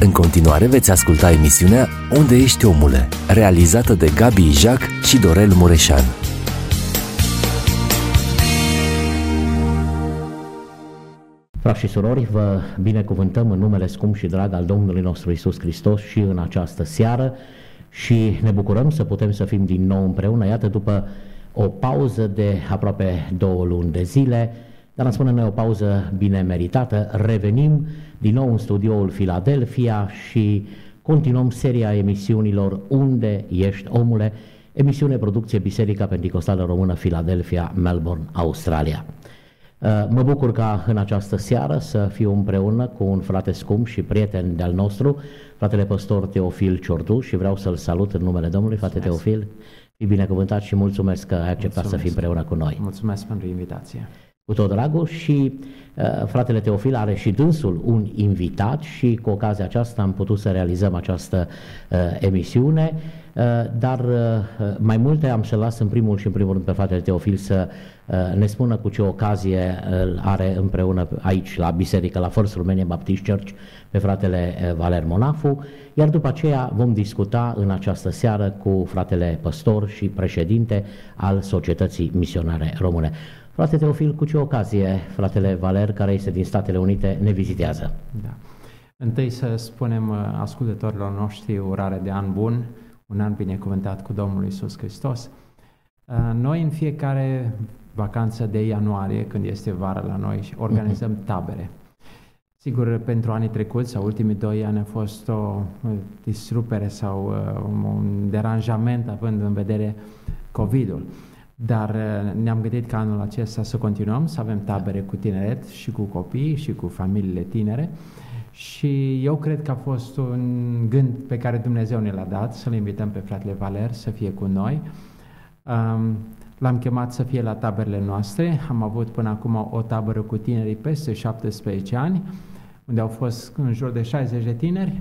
În continuare veți asculta emisiunea Unde Ești Omule, realizată de Gabi Ijac și Dorel Mureșan. Frați și surori, vă binecuvântăm în numele scump și drag al Domnului nostru Iisus Hristos și în această seară și ne bucurăm să putem să fim din nou împreună, iată, după o pauză de aproape 2 luni de zile, dar îmi spune noi o pauză bine meritată. Revenim din nou în studioul Filadelfia și continuăm seria emisiunilor Unde Ești Omule, emisiune producție Biserica Penticostală Română, Filadelfia, Melbourne, Australia. Mă bucur ca în această seară să fiu împreună cu un frate scump și prieten de-al nostru, fratele păstor Teofil Ciortuz, și vreau să-l salut în numele Domnului. Frate Teofil, fii binecuvântat și mulțumesc că ai acceptat să fii împreună cu noi. Mulțumesc pentru invitație. Cu tot dragul. Și fratele Teofil are și dânsul un invitat și cu ocazia aceasta am putut să realizăm această emisiune, dar mai multe am să las în primul rând pe fratele Teofil să ne spună cu ce ocazie îl are împreună aici la biserică, la First Romania Baptist Church, pe fratele Valer Monafu, iar după aceea vom discuta în această seară cu fratele păstor și președinte al Societății Misionare Române. Frate Teofil, cu ce ocazie fratele Valer, care este din Statele Unite, ne vizitează? Da. Întâi să spunem ascultătorilor noștri urare de an bun, un an binecuvântat cu Domnul Iisus Hristos. Noi în fiecare vacanță de ianuarie, când este vară la noi, organizăm tabere. Sigur, pentru anii trecuți sau ultimii 2 ani a fost o distrupere sau un deranjament având în vedere COVID-ul. Dar ne-am gândit că anul acesta să continuăm, să avem tabere cu tineret și cu copii și cu familiile tinere, și eu cred că a fost un gând pe care Dumnezeu ne l-a dat, să-l invităm pe fratele Valer să fie cu noi. L-am chemat să fie la taberele noastre. Am avut până acum o tabără cu tinerii peste 17 ani, unde au fost în jur de 60 de tineri.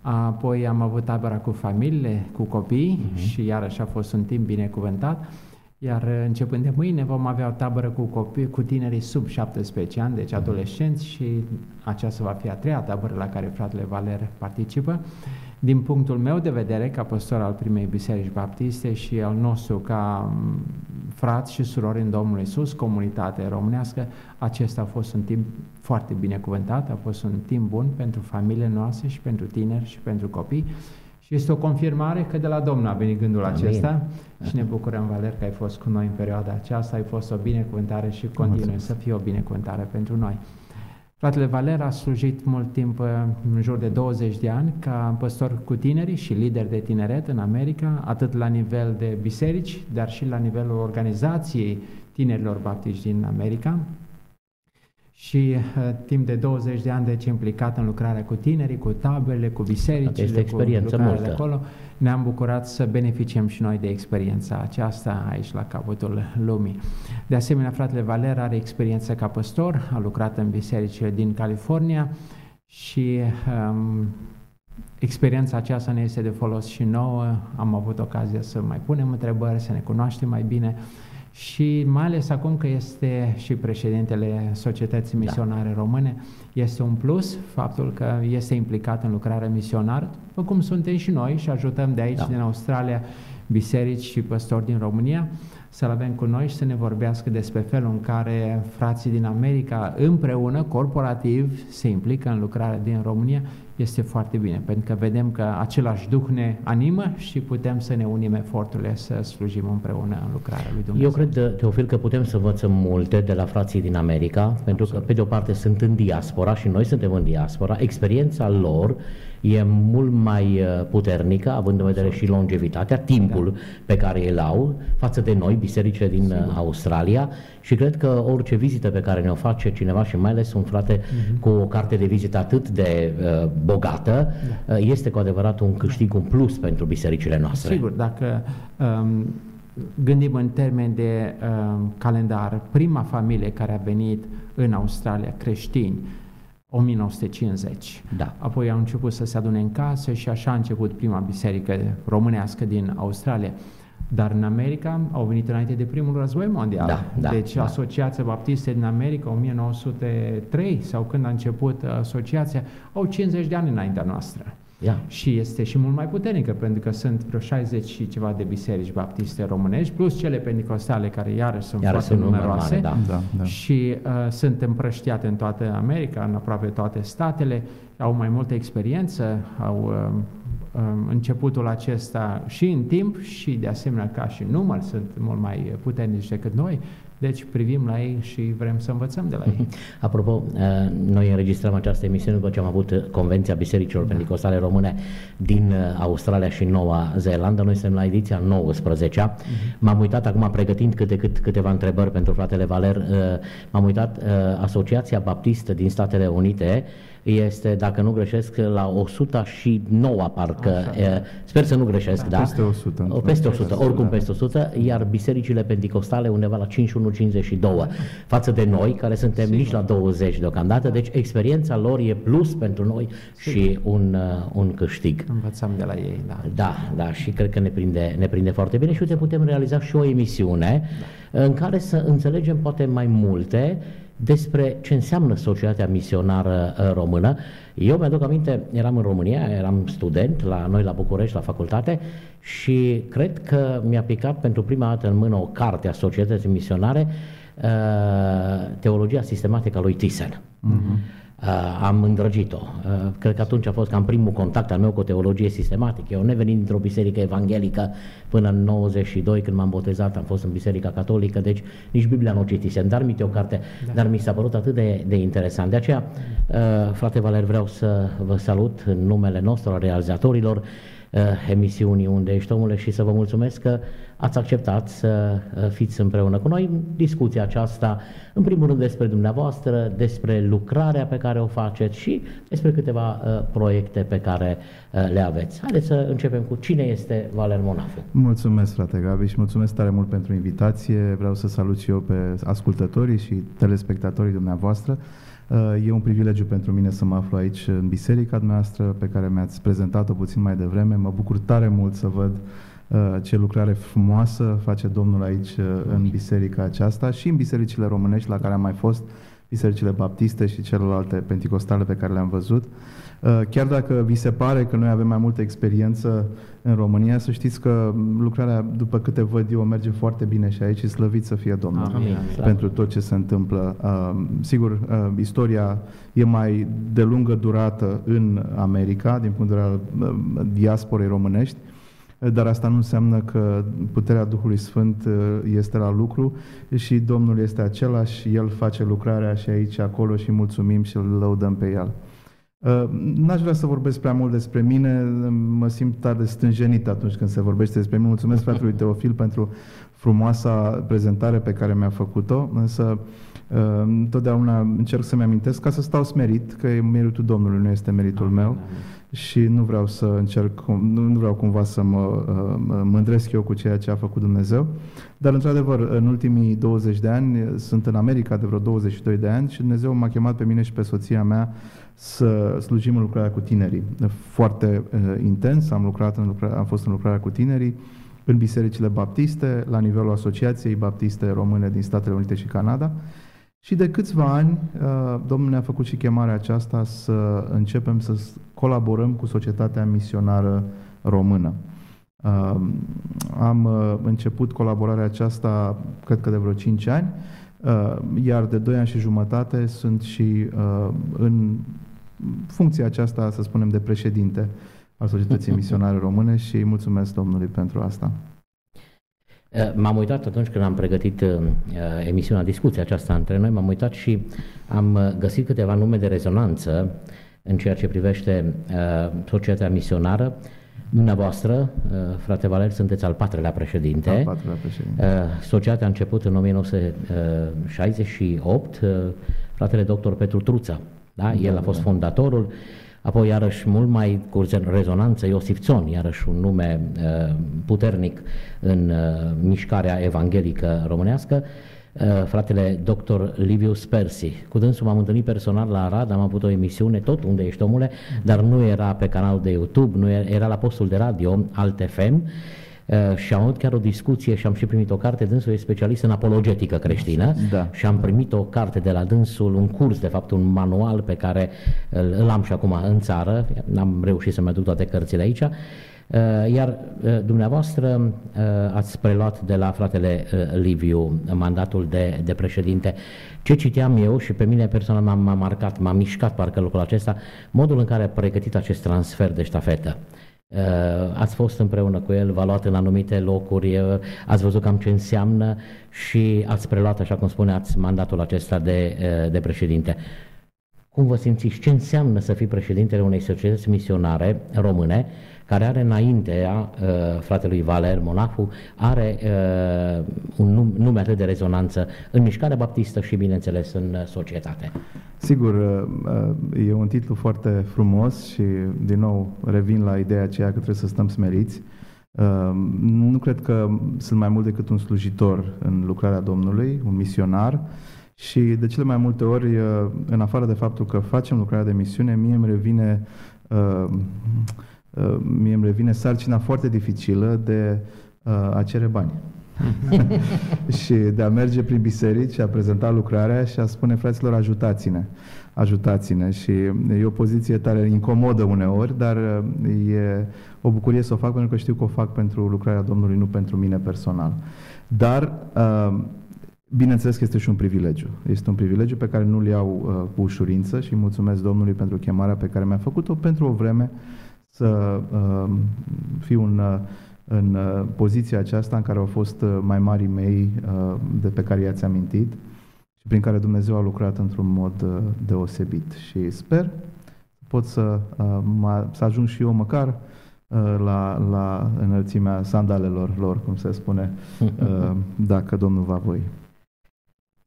Apoi am avut tabăra cu familiile, cu copii, și iarăși a fost un timp binecuvântat. Iar începând de mâine vom avea o tabără cu copii, cu tinerii sub 17 ani, deci adolescenți, și aceasta va fi a 3-a tabără la care fratele Valer participă. Din punctul meu de vedere, ca păstor al primei biserici baptiste și al nostru ca frați și surori în Domnul Iisus, comunitate românească, acesta a fost un timp foarte binecuvântat, a fost un timp bun pentru familiile noastre și pentru tineri și pentru copii. Și este o confirmare că de la Domnul a venit gândul acesta. Și ne bucurăm, Valer, că ai fost cu noi în perioada aceasta, ai fost o binecuvântare și continuă să fie o binecuvântare pentru noi. Fratele Valer a slujit mult timp, în jur de 20 de ani, ca păstor cu tineri și lider de tineret în America, atât la nivel de biserici, dar și la nivelul organizației tinerilor baptiști din America. Și timp de 20 de ani, deci, implicat în lucrarea cu tinerii, cu taberele, cu bisericile, cu lucrarea de acolo. Ne-am bucurat să beneficiem și noi de experiența aceasta aici la capătul lumii. De asemenea, fratele Valer are experiență ca păstor, a lucrat în bisericile din California și experiența aceasta ne este de folos și nouă. Am avut ocazia să mai punem întrebări, să ne cunoaștem mai bine. Și mai ales acum că este și președintele Societății Misionare Române, este un plus faptul că este implicat în lucrarea misionară, cum suntem și noi, și ajutăm de aici, din Australia, biserici și păstori din România, să-l avem cu noi și să ne vorbească despre felul în care frații din America împreună, corporativ, se implică în lucrarea din România. Este foarte bine, pentru că vedem că același Duh ne animă și putem să ne unim eforturile să slujim împreună în lucrarea lui Dumnezeu. Eu cred, Teofil, că putem să învățăm multe de la frații din America, pentru că, pe de o parte, sunt în diaspora și noi suntem în diaspora. Experiența lor e mult mai puternică, având în vedere și longevitatea, timpul pe care îl au față de noi, bisericile din Australia, și cred că orice vizită pe care ne-o face cineva, și mai ales un frate cu o carte de vizită atât de bogată, este cu adevărat un câștig, un plus pentru bisericile noastre. Sigur, dacă gândim în termen de calendar, prima familie care a venit în Australia, creștini, 1950. Apoi au început să se adune în casă și așa a început prima biserică românească din Australia. Dar în America au venit înainte de primul război mondial. Deci Asociația Baptiste din America, 1903, sau când a început asociația, au 50 de ani înaintea noastră. Și este și mult mai puternică, pentru că sunt vreo 60 și ceva de biserici baptiste românești, plus cele penticostale, care iarăși sunt foarte numeroase, și sunt împrăștiate în toată America, în aproape toate statele, au mai multă experiență, au începutul acesta și în timp și de asemenea ca și număr sunt mult mai puternici decât noi. Deci privim la ei și vrem să învățăm de la ei. Apropo, noi înregistrăm această emisiune după ce am avut Convenția Bisericilor Penticostale Române din Australia și Noua Zeelandă. Noi suntem la ediția 19-a. M-am uitat acum, pregătind câteva întrebări pentru fratele Valer, m-am uitat, Asociația Baptistă din Statele Unite este, dacă nu greșesc, la 109-a parcă. Sper să nu greșesc, Peste 100. Peste 100, oricum peste 100, iar bisericile penticostale undeva la 51-52 față de noi, care suntem nici la 20 deocamdată, deci experiența lor e plus pentru noi și un câștig. Învățăm de la ei, și cred că ne prinde foarte bine și uite, putem realiza și o emisiune în care să înțelegem poate mai multe despre ce înseamnă Societatea Misionară Română. Eu mi-aduc aminte, eram în România, eram student la București, la facultate, și cred că mi-a picat pentru prima dată în mână o carte a Societății Misionare, Teologia Sistematică a lui Thyssen. Am îndrăgit-o. Cred că atunci a fost cam primul contact al meu cu teologie sistematică. Eu, nevenind dintr-o biserică evanghelică, până în 92, când m-am botezat, am fost în biserica catolică, deci nici Biblia nu citisem, dar mi-te o carte, dar mi s-a părut atât de interesant. De aceea, frate Valer, vreau să vă salut în numele nostru, a realizatorilor emisiunii Unde Ești Omule, și să vă mulțumesc că ați acceptat să fiți împreună cu noi în discuția aceasta, în primul rând despre dumneavoastră, despre lucrarea pe care o faceți și despre câteva proiecte pe care le aveți. Haideți să începem cu cine este Valer Monafu. Mulțumesc, frate Gabi, și mulțumesc tare mult pentru invitație. Vreau să salut și eu pe ascultătorii și telespectatorii dumneavoastră. E un privilegiu pentru mine să mă aflu aici, în biserica noastră, pe care mi-ați prezentat-o puțin mai devreme. Mă bucur tare mult să văd ce lucrare frumoasă face Domnul aici, în biserica aceasta și în bisericile românești la care am mai fost, bisericile baptiste și celelalte penticostale pe care le-am văzut. Chiar dacă vi se pare că noi avem mai multă experiență în România, să știți că lucrarea, după câte văd eu, merge foarte bine și aici, și slăvit să fie Domnul pentru tot ce se întâmplă. Sigur, istoria e mai de lungă durată în America, din punct de vedere al diasporei românești, dar asta nu înseamnă că puterea Duhului Sfânt este la lucru și Domnul este același, El face lucrarea și aici, acolo, și mulțumim și îl lăudăm pe El. N-aș vrea să vorbesc prea mult despre mine, mă simt tare stânjenit atunci când se vorbește despre mine. Mulțumesc fratelui Teofil pentru frumoasa prezentare pe care mi-a făcut-o, însă totdeauna încerc să-mi amintesc ca să stau smerit, că e meritul Domnului, nu este meritul meu. Și nu vreau să încerc, nu vreau cumva să mă mândresc eu cu ceea ce a făcut Dumnezeu, dar într-adevăr, în ultimii 20 de ani, sunt în America de vreo 22 de ani și Dumnezeu m-a chemat pe mine și pe soția mea să slujim în lucrarea cu tinerii. Foarte intens, am fost în lucrarea cu tinerii în bisericile baptiste, la nivelul Asociației Baptiste Române din Statele Unite și Canada. Și de câțiva ani, Domnul ne-a făcut și chemarea aceasta să începem să colaborăm cu Societatea Misionară Română. Am început colaborarea aceasta, cred că de vreo 5 ani, iar de 2 ani și jumătate sunt și în funcția aceasta, să spunem, de președinte al Societății Misionare Române și mulțumesc Domnului pentru asta. M-am uitat atunci când am pregătit emisiunea, discuția aceasta între noi, m-am uitat și am găsit câteva nume de rezonanță în ceea ce privește Societatea Misionară. Dumneavoastră, frate Valer, sunteți al 4-lea președinte. Societatea a început în 1968, fratele doctor Petru Truța, el a fost fondatorul. Apoi, iarăși, mult mai cu rezonanță, Iosif Țon, iarăși un nume puternic în mișcarea evanghelică românească, fratele doctor Livius Percea. Cu dânsul m-am întâlnit personal la Arad, am avut o emisiune, tot Unde Ești Omule, dar nu era pe canalul de YouTube, nu era la postul de radio Alt FM. și am avut chiar o discuție și am și primit o carte, dânsul e specialist în apologetică creștină, da, și am primit o carte de la dânsul, un curs, de fapt un manual pe care îl am și acum în țară, n-am reușit să-mi aduc toate cărțile aici, iar dumneavoastră ați preluat de la fratele Liviu mandatul de președinte. Ce citeam eu și pe mine personal m-a marcat, m-a mișcat parcă lucrul acesta, modul în care a pregătit acest transfer de ștafetă. Ați fost împreună cu el, v-a luat în anumite locuri, ați văzut cam ce înseamnă și ați preluat, așa cum spuneați, mandatul acesta de președinte. Cum vă simțiți? Ce înseamnă să fii președintele unei societăți misionare române, care are înaintea fratelui Valer Monafu, are un nume atât de rezonanță în mișcarea baptistă și, bineînțeles, în societate? Sigur, e un titlu foarte frumos și, din nou, revin la ideea aceea că trebuie să stăm smeriți. Nu cred că sunt mai mult decât un slujitor în lucrarea Domnului, un misionar. Și de cele mai multe ori, în afară de faptul că facem lucrarea de misiune, mie îmi revine sarcina foarte dificilă de a cere bani și de a merge prin biserici, a prezenta lucrarea și a spune fraților, ajutați-ne, ajutați-ne. Și e o poziție tare incomodă uneori, dar e o bucurie să o fac, pentru că știu că o fac pentru lucrarea Domnului, nu pentru mine personal. Dar bineînțeles că este și un privilegiu. Este un privilegiu pe care nu-l iau cu ușurință și mulțumesc Domnului pentru chemarea pe care mi-a făcut-o pentru o vreme să fiu în poziția aceasta în care au fost mai marii mei de pe care i-ați amintit și prin care Dumnezeu a lucrat într-un mod deosebit. Și sper pot să ajung și eu măcar la înălțimea sandalelor lor, cum se spune, dacă Domnul va voi.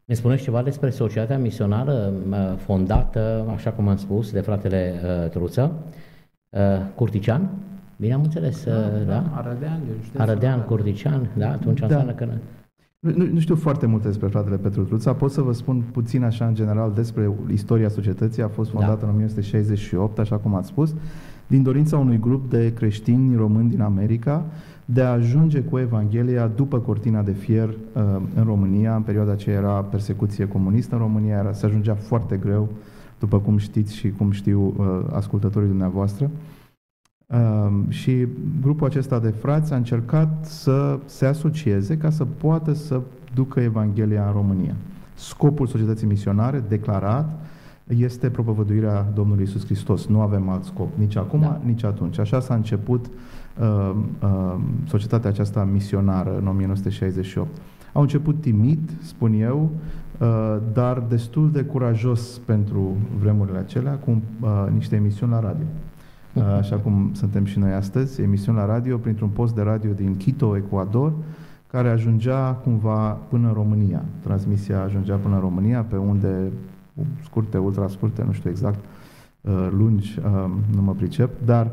Ne spuneți ceva despre societatea misionară fondată, așa cum am spus, de fratele Truță, curtician? Bine am înțeles, da? Arădean, curtician, da? Atunci înseamnă că... Nu știu foarte multe despre fratele Petru Truța, pot să vă spun puțin așa în general despre istoria societății. A fost fondată în 1968, așa cum ați spus, din dorința unui grup de creștini români din America de a ajunge cu Evanghelia după cortina de fier în România. În perioada aceea era persecuție comunistă în România, se ajungea foarte greu, după cum știți și cum știu ascultătorii dumneavoastră. Și grupul acesta de frați a încercat să se asocieze ca să poată să ducă Evanghelia în România. Scopul societății misionare, declarat, este propovăduirea Domnului Iisus Hristos. Nu avem alt scop, nici acum, nici atunci. Așa s-a început societatea aceasta misionară în 1968. Au început timid, spun eu, dar destul de curajos pentru vremurile acelea, cu niște emisiuni la radio. Așa cum suntem și noi astăzi, emisiuni la radio, printr-un post de radio din Quito, Ecuador, care ajungea cumva până în România. Transmisia ajungea până în România, pe unde scurte, ultra scurte, nu știu exact, lungi, nu mă pricep, dar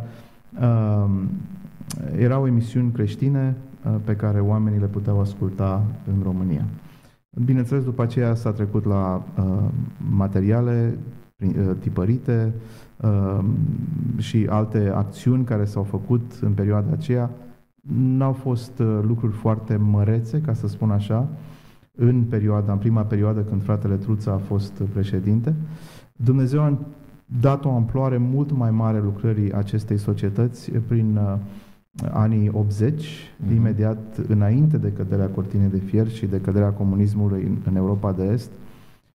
erau emisiuni creștine pe care oamenii le puteau asculta în România. Bineînțeles, după aceea s-a trecut la materiale tipărite și alte acțiuni care s-au făcut în perioada aceea. N-au fost lucruri foarte mărețe, ca să spun așa, în prima perioadă când fratele Truța a fost președinte. Dumnezeu a dat o amploare mult mai mare lucrării acestei societăți prin anii 80, imediat înainte de căderea cortinei de fier și de căderea comunismului în Europa de Est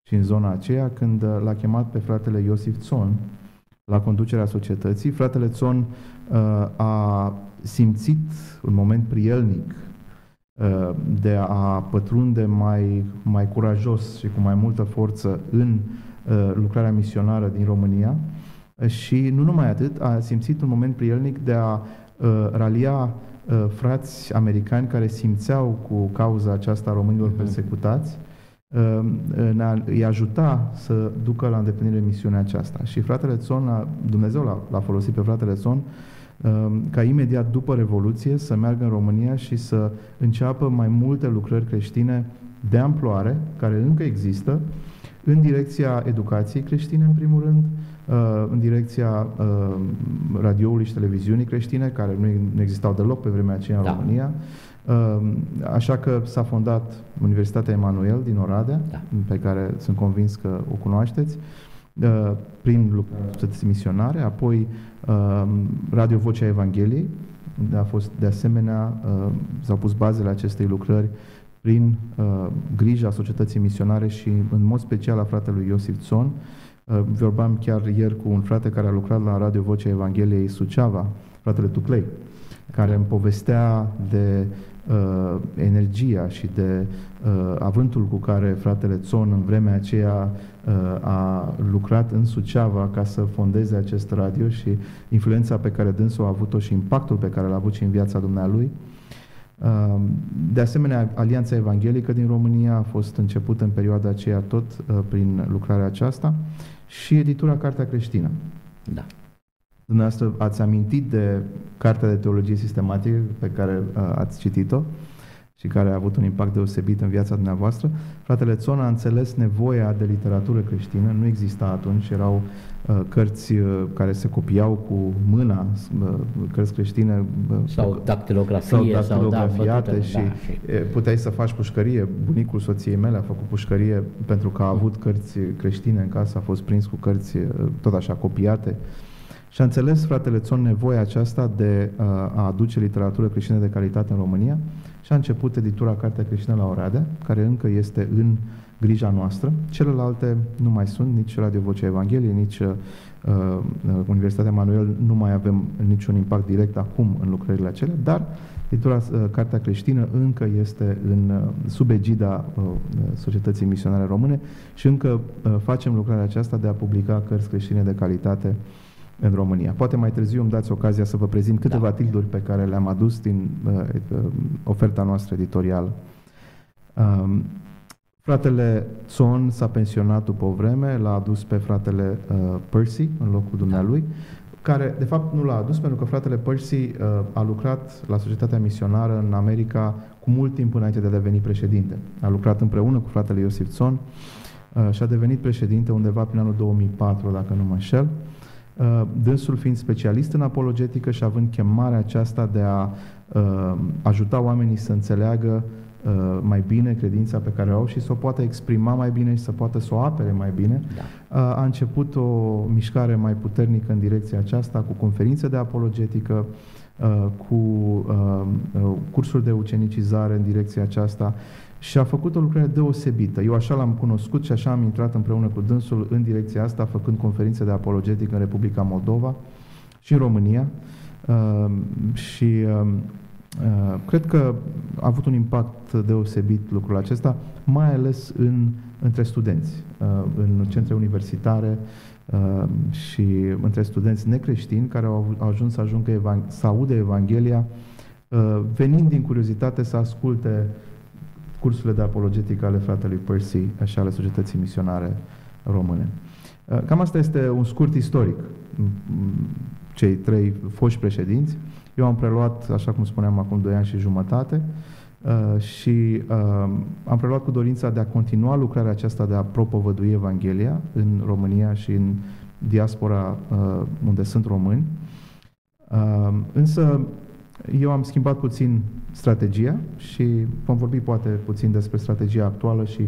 și în zona aceea, când l-a chemat pe fratele Iosif Țon la conducerea societății. Fratele Țon a simțit un moment prielnic de a pătrunde mai curajos și cu mai multă forță în lucrarea misionară din România și nu numai atât, a simțit un moment prielnic de a ralia frați americani care simțeau cu cauza aceasta românilor persecutați, îi ajuta să ducă la îndeplinire misiunea aceasta. Și fratele Țon, Dumnezeu l-a folosit pe fratele Țon ca imediat după Revoluție să meargă în România și să înceapă mai multe lucrări creștine de amploare, care încă există, în direcția educației creștine, în primul rând, în direcția radioului și televiziunii creștine, care nu existau deloc pe vremea aceea în România. Așa că s-a fondat Universitatea Emanuel din Oradea, pe care sunt convins că o cunoașteți, prin lucrări misionare, apoi Radio Vocea Evangheliei, a fost de asemenea, s-au pus bazele acestei lucrări prin grija societății misionare și în mod special a fratelui Iosif Țon. Vorbeam chiar ieri cu un frate care a lucrat la Radio Vocea Evangheliei Suceava, fratele Tuclei, care îmi povestea de energia și de avântul cu care fratele Țon în vremea aceea a lucrat în Suceava ca să fondeze acest radio și influența pe care dânsul a avut-o și impactul pe care l-a avut și în viața dumnealui. De asemenea, Alianța Evanghelică din România a fost începută în perioada aceea tot prin lucrarea aceasta și editura Cartea Creștină. Da. Dumneavoastră ați amintit de Cartea de Teologie Sistematică pe care ați citit-o și care a avut un impact deosebit în viața dumneavoastră. Fratele Țon a înțeles nevoia de literatură creștină, nu exista atunci, erau cărți care se copiau cu mâna, cărți creștine sau dactilografie, sau dactilografiate și puteai să faci pușcărie. Bunicul soției mele a făcut pușcărie pentru că a avut cărți creștine în casă, a fost prins cu cărți tot așa copiate. Și a înțeles fratele Țon nevoia aceasta de a aduce literatură creștină de calitate în România și a început editura Cartea Creștină la Oradea, care încă este în grija noastră. Celelalte nu mai sunt, nici Radio Vocea Evangheliei, nici Universitatea Emanuel, nu mai avem niciun impact direct acum în lucrările acelea, dar editura Cartea Creștină încă este sub egida Societății Misionare Române și încă facem lucrarea aceasta de a publica cărți creștine de calitate în România. Poate mai târziu îmi dați ocazia să vă prezint câteva titluri pe care le-am adus din oferta noastră editorială. Fratele Țon s-a pensionat după o vreme, l-a adus pe fratele Percy în locul dumnealui, care de fapt nu l-a adus pentru că fratele Percy a lucrat la Societatea Misionară în America cu mult timp înainte de a deveni președinte. A lucrat împreună cu fratele Iosif Țon și a devenit președinte undeva prin anul 2004, dacă nu mă înșel. Dânsul fiind specialist în apologetică și având chemarea aceasta de a ajuta oamenii să înțeleagă mai bine credința pe care o au și să o poată exprima mai bine și să poată să o apere mai bine, a început o mișcare mai puternică în direcția aceasta cu conferințe de apologetică, cu cursuri de ucenicizare în direcția aceasta și a făcut o lucrare deosebită. Eu așa l-am cunoscut și așa am intrat împreună cu dânsul în direcția asta, făcând conferințe de apologetică în Republica Moldova și în România și cred că a avut un impact deosebit lucrul acesta, mai ales între studenți, în centre universitare și între studenți necreștini care au ajuns să audă Evanghelia, venind din curiozitate să asculte cursurile de apologetică ale fratelui Percy și ale Societății Misionare Române. Cam asta este un scurt istoric, cei trei foști președinți. Eu am preluat, așa cum spuneam, acum 2 ani și jumătate și am preluat cu dorința de a continua lucrarea aceasta de a propovădui Evanghelia în România și în diaspora unde sunt români. Însă eu am schimbat puțin strategia și vom vorbi poate puțin despre strategia actuală și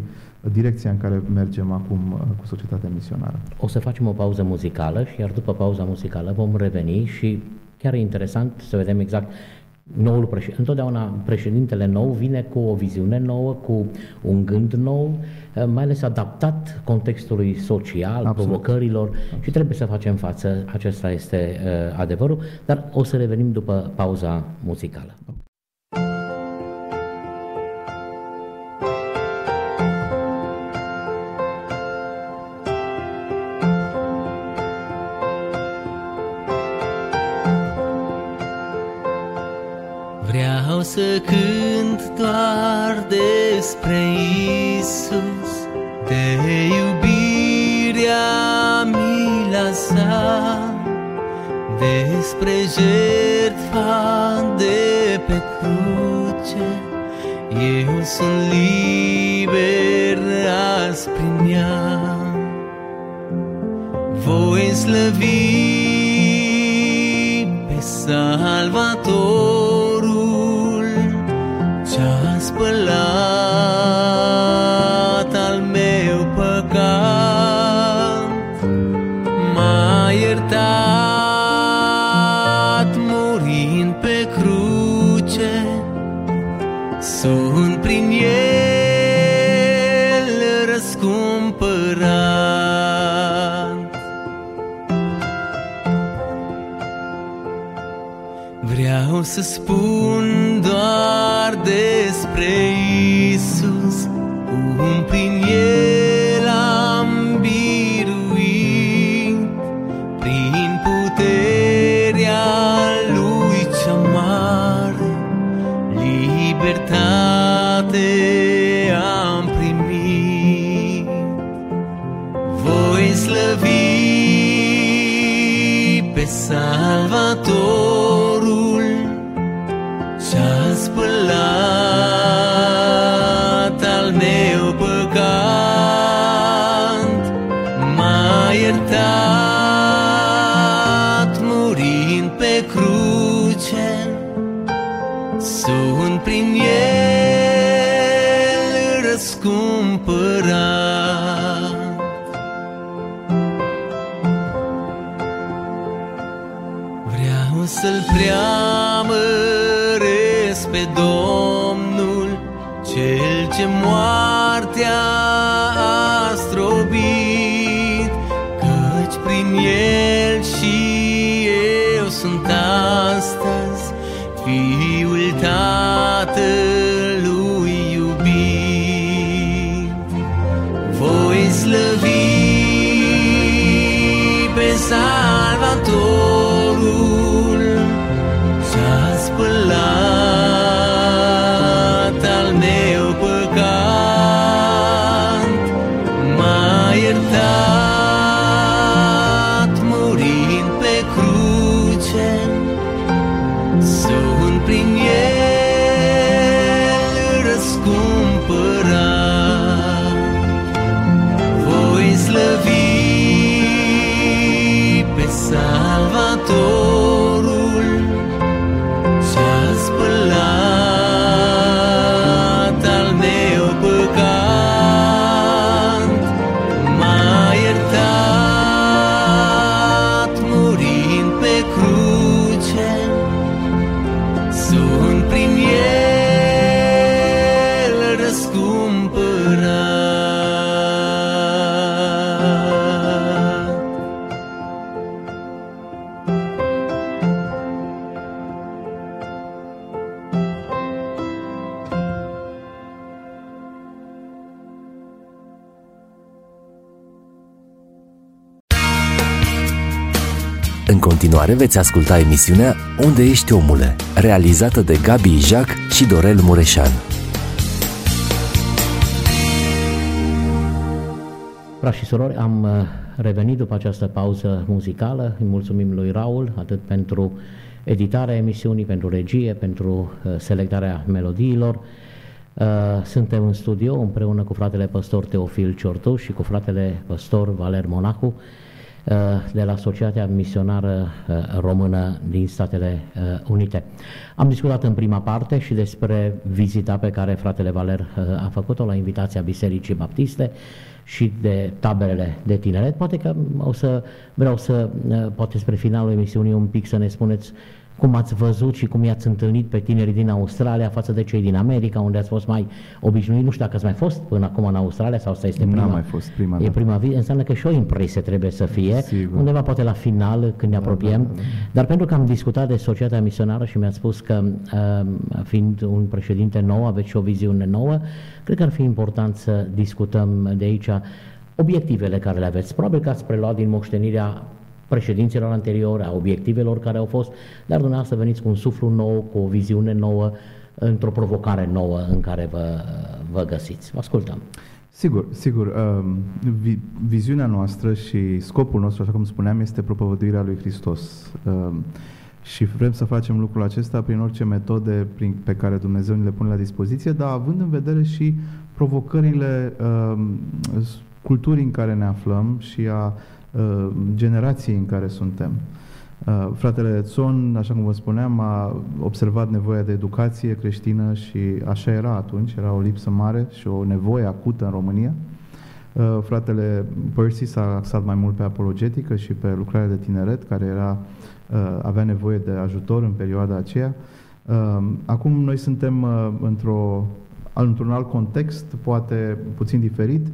direcția în care mergem acum cu Societatea Misionară. O să facem o pauză muzicală și iar după pauza muzicală vom reveni și chiar e interesant să vedem exact noul președinte. Întotdeauna președintele nou vine cu o viziune nouă, cu un gând nou, mai ales adaptat contextului social, provocărilor și trebuie să facem față. Acesta este adevărul, dar o să revenim după pauza muzicală. Vreau să cânt doar despre Iisus, de iubirea, mila sa, despre jertfa de pe cruce. Eu sunt liber azi prin ea. voi slăvi pe Salvatorul ce-a spălat al meu păcat, m-a iertat murind pe cruce, sunt prin el răscumpărat. Vreau să spun doar despre Iisus, cum prin el am biruit, prin puterea lui cea mare, libertate am primit. Voi slăvi pe Salvator, spălat al meu păcat, m-a iertat murind pe cruce, sunt prin el răscumpărat. Vreau să-l preamăresc pe Domnul, cel ce moartea a zdrobit, căci prin el și eu sunt astăzi fiul Tatălui iubit. Voi slăvi pe Salvatorul ce-a spălat veți asculta emisiunea Unde Ești Omule, realizată de Gabi Ijac și Dorel Mureșan. Frați și surori, am revenit după această pauză muzicală. Îi mulțumim lui Raul atât pentru editarea emisiunii, pentru regie, pentru selectarea melodiilor. Suntem în studio împreună cu fratele păstor Teofil Ciortuz și cu fratele păstor Valer Monafu de la Societatea Misionară Română din Statele Unite. Am discutat în prima parte și despre vizita pe care fratele Valer a făcut-o la invitația Bisericii Baptiste și de taberele de tineret. Poate că poate spre finalul emisiunii un pic să ne spuneți cum ați văzut și cum i-ați întâlnit pe tinerii din Australia față de cei din America, unde ați fost mai obișnuit. Nu știu dacă ați mai fost până acum în Australia sau asta este prima. N-am mai fost prima. E prima vizită, înseamnă că și o impresie trebuie să fie, sigur, undeva poate la final, când ne apropiem. Da. Dar pentru că am discutat de Societatea Misionară și mi-ați spus că fiind un președinte nou, aveți și o viziune nouă, cred că ar fi important să discutăm de aici obiectivele care le aveți. Probabil că ați preluat din moștenirea președinților anteriori, a obiectivelor care au fost, dar dumneavoastră veniți cu un suflu nou, cu o viziune nouă, într-o provocare nouă în care vă găsiți. Vă ascultăm. Sigur. Viziunea noastră și scopul nostru, așa cum spuneam, este propovăduirea lui Hristos. Și vrem să facem lucrul acesta prin orice metode pe care Dumnezeu ne le pune la dispoziție, dar având în vedere și provocările culturii în care ne aflăm și a generației în care suntem. Fratele Țon, așa cum vă spuneam, a observat nevoia de educație creștină și așa era atunci, era o lipsă mare și o nevoie acută în România. Fratele Percy s-a axat mai mult pe apologetică și pe lucrarea de tineret, care era, avea nevoie de ajutor în perioada aceea. Acum noi suntem într-un alt context, poate puțin diferit.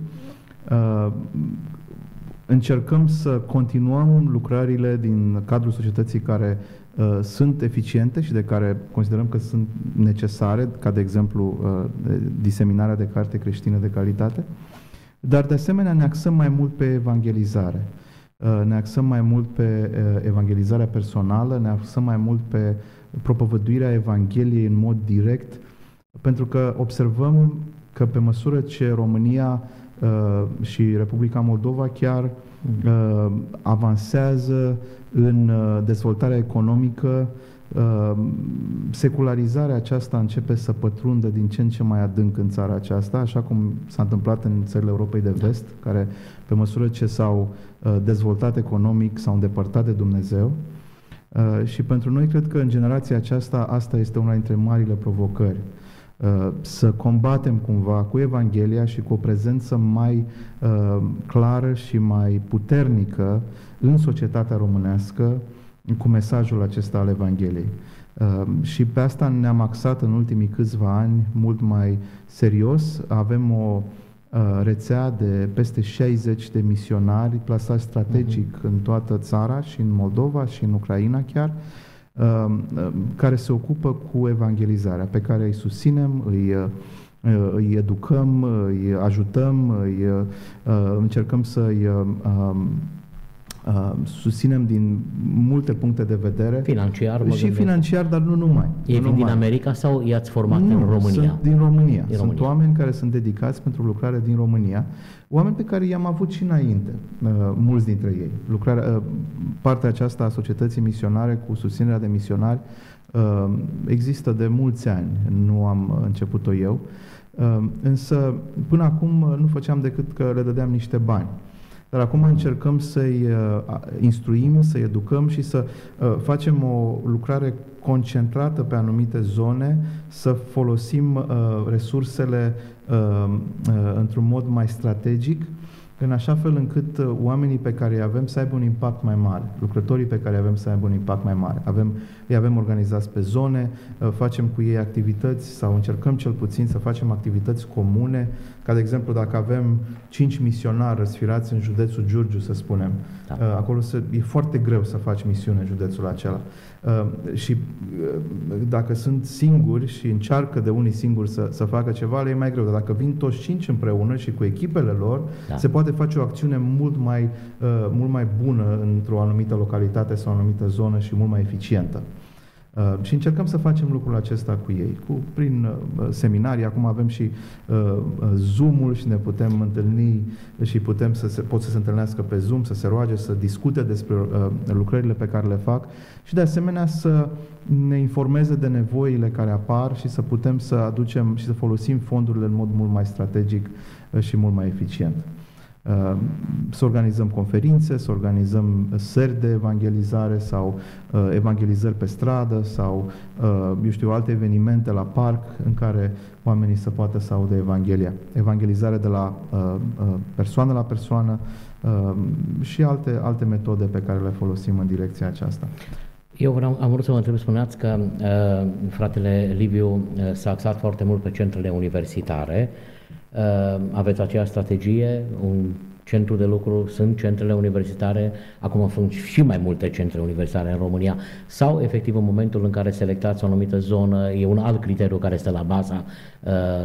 Încercăm să continuăm lucrările din cadrul societății care sunt eficiente și de care considerăm că sunt necesare, ca de exemplu diseminarea de carte creștină de calitate, dar de asemenea ne axăm mai mult pe evangelizare. Ne axăm mai mult pe evangelizarea personală, ne axăm mai mult pe propovăduirea Evangheliei în mod direct, pentru că observăm că pe măsură ce România și Republica Moldova chiar avansează în dezvoltarea economică, secularizarea aceasta începe să pătrundă din ce în ce mai adânc în țara aceasta, așa cum s-a întâmplat în țările Europei de Vest, care pe măsură ce s-au dezvoltat economic s-au îndepărtat de Dumnezeu. Și pentru noi cred că în generația aceasta asta este una dintre marile provocări. Să combatem cumva cu Evanghelia și cu o prezență mai clară și mai puternică în societatea românească cu mesajul acesta al Evangheliei. Și pe asta ne-am axat în ultimii câțiva ani mult mai serios. Avem o rețea de peste 60 de misionari plasați strategic în toată țara și în Moldova și în Ucraina chiar, care se ocupă cu evangelizarea, pe care îi susținem, îi educăm, îi ajutăm, încercăm să-i susținem din multe puncte de vedere. Financiar, mă gândesc. Financiar, dar nu numai. Ei vin din America sau i-ați format în România? Sunt din România. Sunt oameni care sunt dedicați pentru lucrare din România, oameni pe care i-am avut și înainte, mulți dintre ei. Partea aceasta a societății misionare cu susținerea de misionari există de mulți ani, nu am început-o eu, însă până acum nu făceam decât că le dădeam niște bani. Dar acum încercăm să-i instruim, să-i educăm și să facem o lucrare concentrată pe anumite zone, să folosim resursele într-un mod mai strategic, în așa fel încât oamenii pe care îi avem să aibă un impact mai mare, lucrătorii pe care îi avem să aibă un impact mai mare. Îi avem organizați pe zone, facem cu ei activități sau încercăm cel puțin să facem activități comune, ca de exemplu dacă avem 5 misionari răsfirați în județul Giurgiu, să spunem, da. Acolo e foarte greu să faci misiune în județul acela. Și dacă sunt singuri și încearcă de unii singuri să facă ceva, le e mai greu. Dar dacă vin toți 5 împreună și cu echipele lor, da. Se poate face o acțiune mult mai bună într-o anumită localitate sau anumită zonă și mult mai eficientă. Și încercăm să facem lucrul acesta cu ei, prin seminarii. Acum avem și Zoom-ul și ne putem întâlni și pot să se întâlnească pe Zoom, să se roage, să discute despre lucrările pe care le fac și de asemenea să ne informeze de nevoile care apar și să putem să aducem și să folosim fondurile în mod mult mai strategic și mult mai eficient. Să organizăm conferințe, să organizăm seri de evangelizare sau evangelizări pe stradă sau, alte evenimente la parc în care oamenii să poată să audă Evanghelia. Evangelizare de la persoană la persoană și alte metode pe care le folosim în direcția aceasta. Am vrut să vă întreb, spuneați că fratele Liviu s-a axat foarte mult pe centrele universitare. Aveți aceeași strategie, un centru de lucru, sunt centrele universitare, acum sunt și mai multe centre universitare în România, sau efectiv în momentul în care selectați o anumită zonă, e un alt criteriu care stă la baza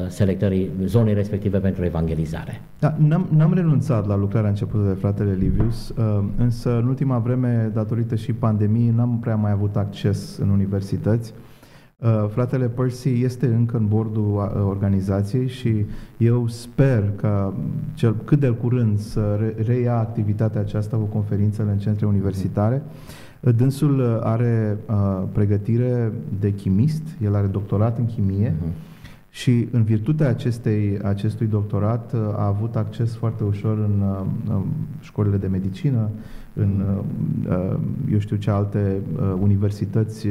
selectării zonei respective pentru evangelizare? Da, n-am renunțat la lucrarea începută de fratele Livius, însă în ultima vreme, datorită și pandemiei, n-am prea mai avut acces în universități. Fratele Percy este încă în bordul organizației și eu sper că cât de curând să reia activitatea aceasta cu conferințele în centre universitare. Dânsul are pregătire de chimist, el are doctorat în chimie Și în virtutea acestui doctorat a avut acces foarte ușor în școlile de medicină, în, eu știu ce alte universități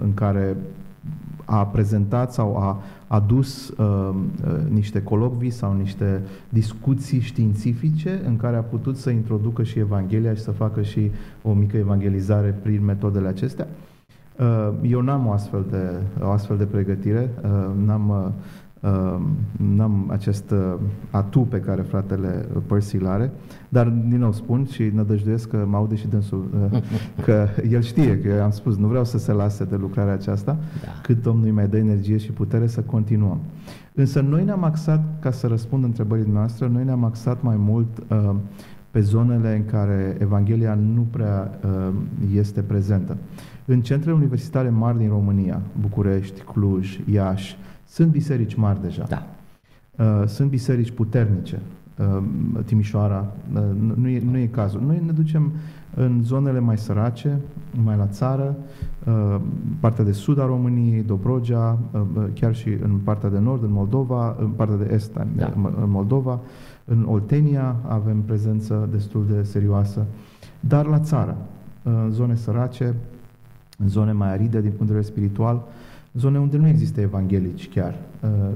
în care a prezentat sau a adus niște colocvii sau niște discuții științifice în care a putut să introducă și Evanghelia și să facă și o mică evangelizare prin metodele acestea. Eu n-am o astfel de pregătire, n-am acest atu pe care fratele Percy l-are, dar din nou spun și nădăjduiesc că mă aude și dânsul, că el știe că eu am spus, nu vreau să se lase de lucrarea aceasta, da, cât Domnul îi mai dă energie și putere să continuăm. Însă noi ne-am axat, ca să răspund întrebării noastre, noi ne-am axat mai mult pe zonele în care Evanghelia nu prea este prezentă. În centrele universitare mari din România, București, Cluj, Iași, sunt biserici mari deja. Da. Sunt biserici puternice. Timișoara, nu e cazul. Noi ne ducem în zonele mai sărace, mai la țară, partea de sud a României, Dobrogea, chiar și în partea de nord, în Moldova, în partea de est, da, în Moldova, în Oltenia avem prezență destul de serioasă, dar la țară, în zone sărace, în zone mai aride din punct de vedere spiritual, zone unde nu există evanghelici chiar,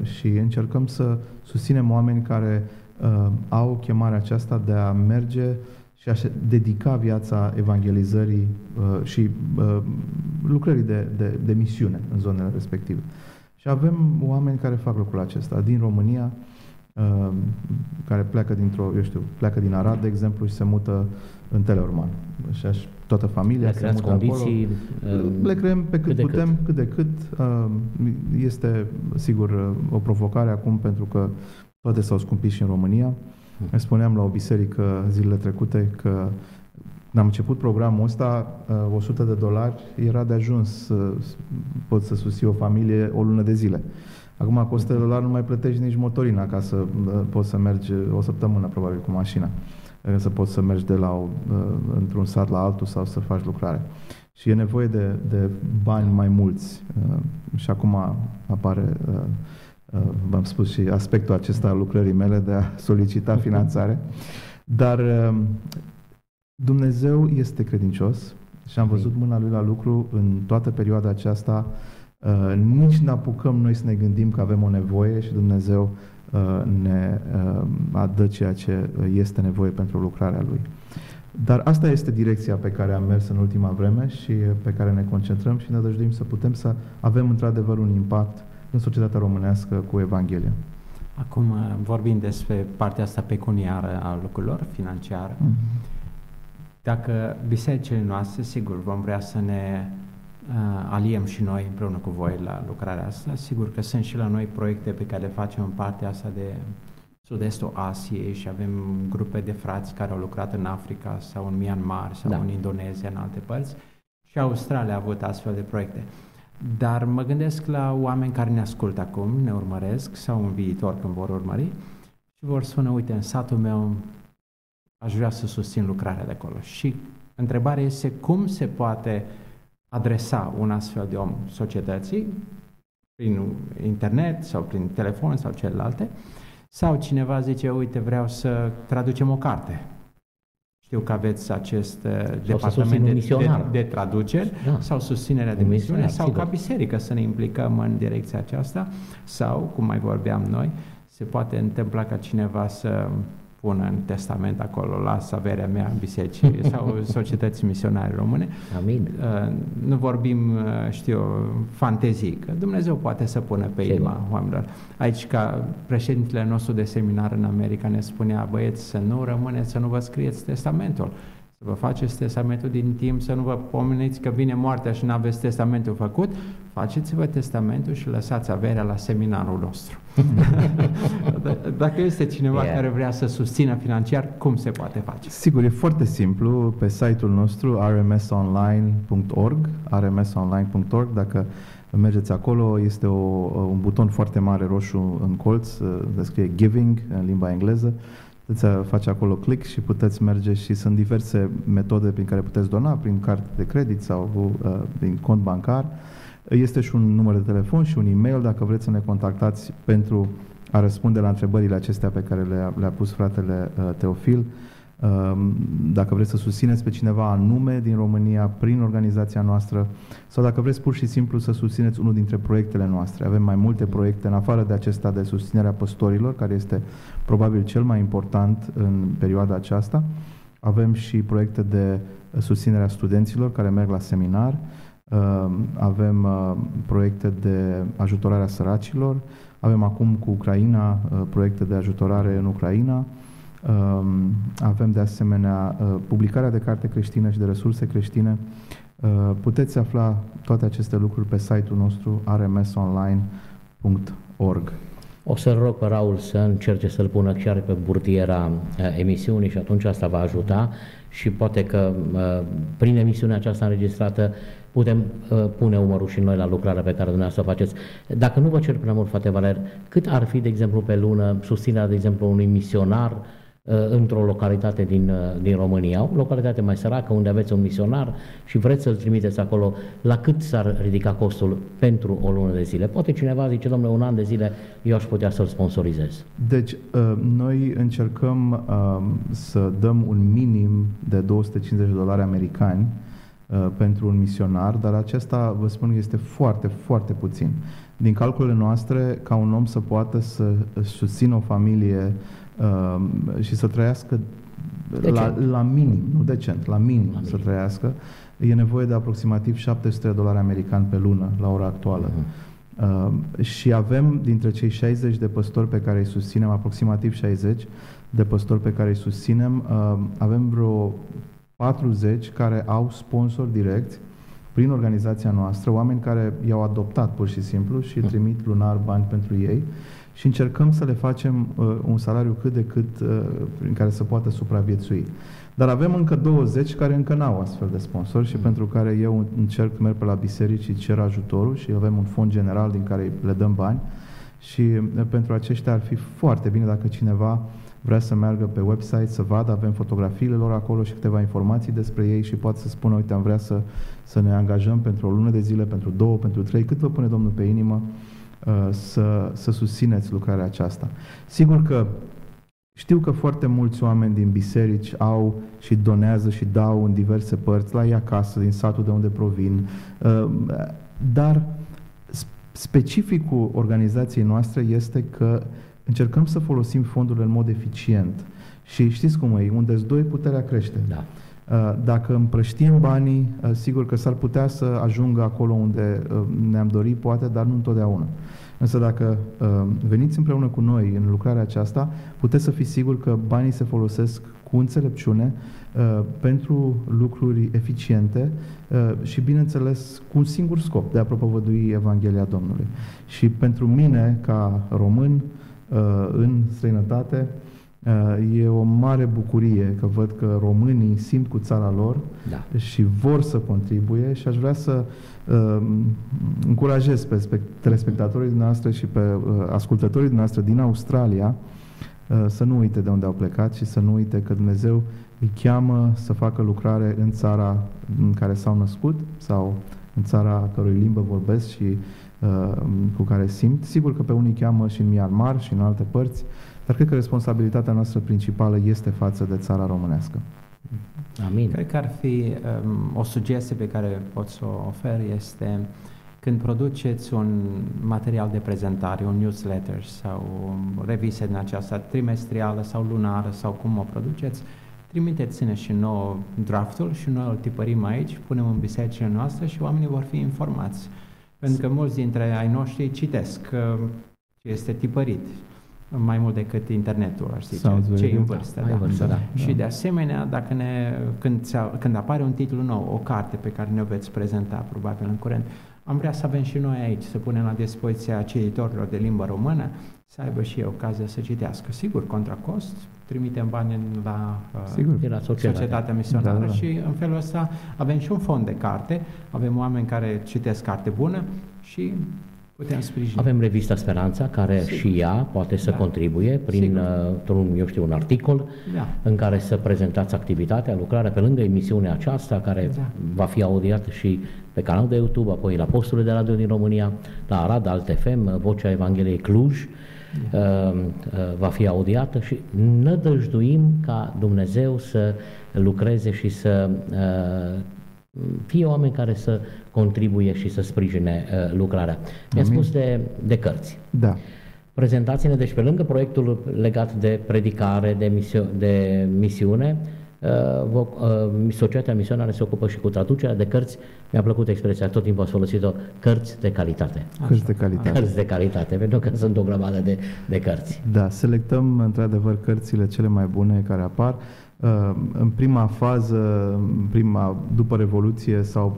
și încercăm să susținem oameni care au chemarea aceasta de a merge și a dedica viața evangelizării și lucrării de misiune în zonele respective. Și avem oameni care fac lucrul acesta din România, care pleacă pleacă din Arad, de exemplu, și se mută în Teleorman. Și toată familia le se mută condiții, acolo. Le creăm pe cât putem, cât de cât. Este, sigur, o provocare acum, pentru că toate s-au scumpit și în România. Spuneam la o biserică zilele trecute că am început programul ăsta, $100 era de ajuns, pot să susții o familie o lună de zile. Acum cu $100 nu mai plătești nici motorina ca să poți să mergi o săptămână probabil cu mașina, să poți să mergi de la într-un sat la altul sau să faci lucrare. Și e nevoie de bani mai mulți. Și acum apare, v-am spus, și aspectul acesta al lucrării mele de a solicita finanțare. Dar Dumnezeu este credincios și am văzut mâna Lui la lucru în toată perioada aceasta. Nici ne apucăm noi să ne gândim că avem o nevoie și Dumnezeu ne adă ceea ce este nevoie pentru lucrarea Lui. Dar asta este direcția pe care am mers în ultima vreme și pe care ne concentrăm și ne dăjduim să putem să avem într-adevăr un impact în societatea românească cu Evanghelia. Acum vorbim despre partea asta pecuniară a lucrurilor, financiară. Mm-hmm. Dacă bisericile noastre, sigur, vom vrea să ne aliem și noi împreună cu voi la lucrarea asta. Sigur că sunt și la noi proiecte pe care le facem în partea asta de sud-estul Asiei și avem grupe de frați care au lucrat în Africa sau în Myanmar sau, da, în Indonezia, în alte părți, și Australia a avut astfel de proiecte. Dar mă gândesc la oameni care ne ascultă acum, ne urmăresc sau în viitor când vor urmări și vor spune, uite, în satul meu aș vrea să susțin lucrarea de acolo. Și întrebarea este cum se poate adresa un astfel de om societății, prin internet sau prin telefon sau celelalte, sau cineva zice, uite, vreau să traducem o carte. Știu că aveți acest departament de traduceri, da, sau susținerea de misiune, sau sigur, ca biserică să ne implicăm în direcția aceasta, sau, cum mai vorbeam noi, se poate întâmpla ca cineva să pună în testament acolo, las averea mea bisericii sau societății misionare române. Amin. Nu vorbim, știu, fantezii, că Dumnezeu poate să pună pe inima oamenilor. Aici, ca președintele nostru de seminar în America ne spunea, băieți, să nu rămâneți, să nu vă scrieți testamentul, să vă faceți testamentul din timp, să nu vă pomeniți că vine moartea și nu aveți testamentul făcut, faceți-vă testamentul și lăsați averea la seminarul nostru. Dacă este cineva, yeah, care vrea să susțină financiar, cum se poate face? Sigur, e foarte simplu, pe site-ul nostru rmsonline.org, dacă mergeți acolo, este un buton foarte mare roșu în colț, scrie Giving în limba engleză. Puteți face acolo click și puteți merge și sunt diverse metode prin care puteți dona, prin carte de credit sau prin cont bancar. Este și un număr de telefon și un e-mail dacă vreți să ne contactați pentru a răspunde la întrebările acestea pe care le-a pus fratele Teofil. Dacă vreți să susțineți pe cineva anume din România prin organizația noastră sau dacă vreți pur și simplu să susțineți unul dintre proiectele noastre. Avem mai multe proiecte în afară de acesta de susținerea păstorilor, care este probabil cel mai important în perioada aceasta. Avem și proiecte de susținere a studenților care merg la seminar, avem proiecte de ajutorare a săracilor, avem acum cu Ucraina proiecte de ajutorare în Ucraina, avem de asemenea publicarea de carte creștină și de resurse creștine. Puteți afla toate aceste lucruri pe site-ul nostru rmsonline.org. O să-l rog pe Raul să încerce să-l pună chiar pe burtiera emisiunii și atunci asta va ajuta și poate că prin emisiunea aceasta înregistrată putem pune umărul și noi la lucrarea pe care dumneavoastră o faceți. Dacă nu vă cer prea mult, frate Valer, cât ar fi, de exemplu, pe lună susținerea, de exemplu, unui misionar într-o localitate din România, o localitate mai săracă, unde aveți un misionar și vreți să-l trimiteți acolo, la cât s-ar ridica costul pentru o lună de zile? Poate cineva zice, domnule, un an de zile eu aș putea să-l sponsorizez. Deci, noi încercăm să dăm un minim de $250 americani pentru un misionar, dar acesta, vă spun, este foarte, foarte puțin. Din calculele noastre, ca un om să poată să susțină o familie și să trăiască la minim, nu decent, la minim să trăiască, e nevoie de aproximativ $700 americani pe lună la ora actuală. Și avem dintre cei 60 de păstori pe care îi susținem, aproximativ 60 de păstori pe care îi susținem, avem vreo 40 care au sponsori direct prin organizația noastră, oameni care i-au adoptat pur și simplu și trimit lunar bani pentru ei și încercăm să le facem un salariu cât de cât prin care să poată supraviețui. Dar avem încă 20 care încă n-au astfel de sponsori și pentru care eu încerc, merg pe la biserici și cer ajutorul și avem un fond general din care le dăm bani și pentru aceștia ar fi foarte bine dacă cineva vrea să meargă pe website, să vadă, avem fotografiile lor acolo și câteva informații despre ei și poate să spună, uite, am vrea să ne angajăm pentru o lună de zile, pentru 2, pentru 3, cât vă pune Domnul pe inimă să susțineți lucrarea aceasta. Sigur că știu că foarte mulți oameni din biserici au și donează și dau în diverse părți, la ei acasă, din satul de unde provin, dar specificul organizației noastre este că încercăm să folosim fondurile în mod eficient. Și știți cum e, unde-s doi, puterea crește. Da. Dacă împrăștiem banii, sigur că s-ar putea să ajungă acolo unde ne-am dorit, poate, dar nu întotdeauna. Însă dacă veniți împreună cu noi în lucrarea aceasta, puteți să fiți siguri că banii se folosesc cu înțelepciune pentru lucruri eficiente și, bineînțeles, cu un singur scop, de a propovădui Evanghelia Domnului. Și pentru mine, ca român, în străinătate, e o mare bucurie că văd că românii simt cu țara lor și vor să contribuie și aș vrea să încurajez pe telespectatorii dumneavoastră și pe ascultătorii dumneavoastră din Australia să nu uite de unde au plecat și să nu uite că Dumnezeu îi cheamă să facă lucrare în țara în care s-au născut sau în țara cărui limbă vorbesc și cu care simt. Sigur că pe unii cheamă și în Myanmar și în alte părți, dar cred că responsabilitatea noastră principală este față de țara românească. Amin. Cred că ar fi o sugestie pe care pot să o ofer este când produceți un material de prezentare, un newsletter sau revise din aceasta trimestrială sau lunară sau cum o produceți, trimiteți-ne și nouă draftul și noi îl tipărim aici, punem în bisericile noastre și oamenii vor fi informați. Pentru că mulți dintre ai noștri citesc ce este tipărit, mai mult decât internetul, aș zice, cei în vârstă. Și de asemenea, dacă când apare un titlu nou, o carte pe care ne-o veți prezenta probabil în curând, am vrea să avem și noi aici, să punem la dispoziția cititorilor de limbă română, să aibă și ei ocazia să citească. Sigur, contra cost, trimitem bani la Societatea Misionară și în felul ăsta avem și un fond de carte, avem oameni care citesc carte bună și putem sprijini. Avem revista Speranța, care și ea poate să contribuie prin un articol în care să prezentați activitatea, lucrarea pe lângă emisiunea aceasta, care va fi audiată și pe canalul de YouTube, apoi la posturile de radio din România, la Arad, Alt FM, Vocea Evangheliei Cluj, va fi audiată și nădăjduim ca Dumnezeu să lucreze și să fie oameni care să contribuie și să sprijine lucrarea. Mi-a spus de cărți. Da. Prezentați-ne, deci, pe lângă proiectul legat de predicare, de misiune, Societatea Misionare se ocupă și cu traducerea de cărți. Mi-a plăcut expresia, tot timpul ați folosit-o, cărți de calitate. Cărți de calitate, pentru că sunt o grămadă de cărți. Da, selectăm într-adevăr cărțile cele mai bune care apar. În prima fază, după Revoluție sau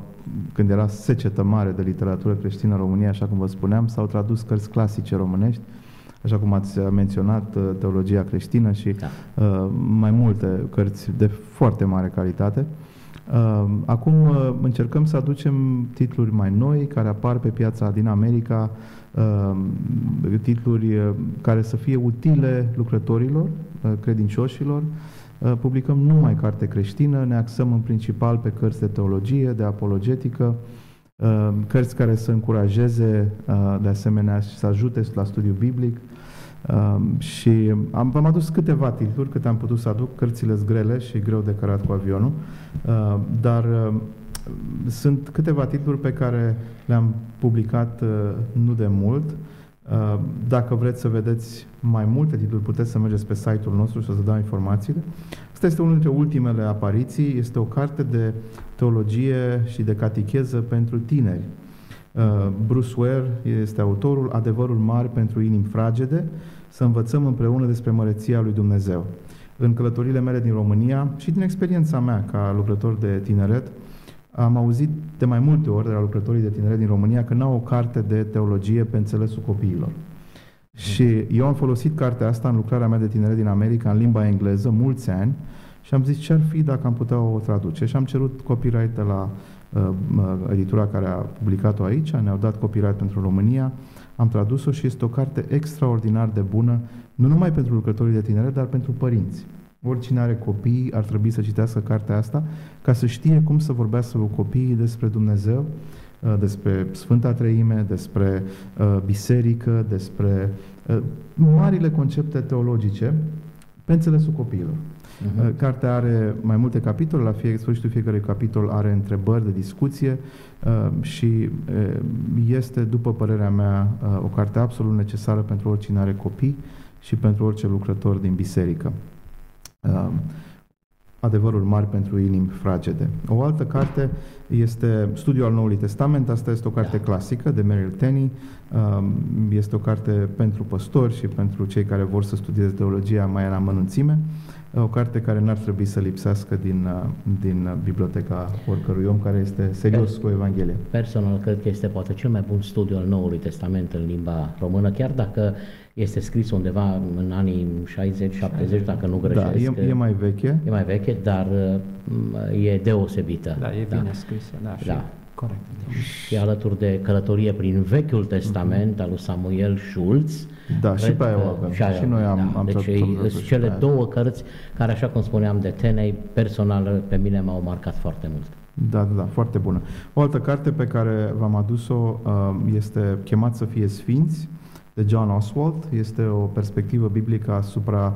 când era secetă mare de literatură creștină în România, așa cum vă spuneam, s-au tradus cărți clasice românești, așa cum ați menționat, Teologia creștină și mai multe cărți de foarte mare calitate. Acum încercăm să aducem titluri mai noi care apar pe piața din America, titluri care să fie utile lucrătorilor, credincioșilor. Publicăm numai carte creștină, ne axăm în principal pe cărți de teologie, de apologetică, cărți care să încurajeze de asemenea și să ajute la studiu biblic. Și am adus câteva titluri, câte am putut să aduc, cărțile sunt grele și greu de cărat cu avionul, dar sunt câteva titluri pe care le-am publicat nu de mult. Dacă vreți să vedeți mai multe titluri, puteți să mergeți pe site-ul nostru și o să dau informațiile. Asta este unul dintre ultimele apariții, este o carte de teologie și de catecheză pentru tineri. Bruce Ware este autorul, Adevărul mare pentru inimi fragede, să învățăm împreună despre măreția lui Dumnezeu. În călătorile mele din România și din experiența mea ca lucrător de tineret, am auzit de mai multe ori de la lucrătorii de tineret din România că n-au o carte de teologie pe înțelesul copiilor. Și eu am folosit cartea asta în lucrarea mea de tineret din America, în limba engleză, mulți ani, și am zis ce-ar fi dacă am putea o traduce. Și am cerut copyright de la editura care a publicat-o aici, ne-au dat copyright pentru România, am tradus-o și este o carte extraordinar de bună, nu numai pentru lucrătorii de tineret, dar pentru părinți. Oricine are copii ar trebui să citească cartea asta ca să știe cum să vorbească cu copiii despre Dumnezeu, despre Sfânta Treime, despre biserică, despre marile concepte teologice pe înțelesul copiilor. Cartea are mai multe capitole, la sfârșitul fiecărui capitol are întrebări de discuție și este, după părerea mea, o carte absolut necesară pentru oricine are copii și pentru orice lucrător din biserică. Adevărul mare pentru inimi fragede. O altă carte este Studiul al Noului Testament. Asta este o carte clasică de Merrill Tenney. Este o carte pentru păstori și pentru cei care vor să studieze teologia mai în amănunțime. O carte care n-ar trebui să lipsească din biblioteca oricărui om care este serios cu Evanghelia. Personal, cred că este poate cel mai bun studiu al Noului Testament în limba română, chiar dacă este scris undeva în anii 60-70, dacă nu greșesc. Da, e mai veche. E mai veche, dar e deosebită. Da, e bine scrisă, corect. Și alături de Călătorie prin Vechiul Testament al lui Samuel Schulz. Da, și pe aia o avem. Și noi am deci cele două cărți care, așa cum spuneam, de Tenney, personal, pe mine m-au marcat foarte mult. Da, foarte bună. O altă carte pe care v-am adus-o este Chemați să fie sfinți, de John Oswalt. Este o perspectivă biblică asupra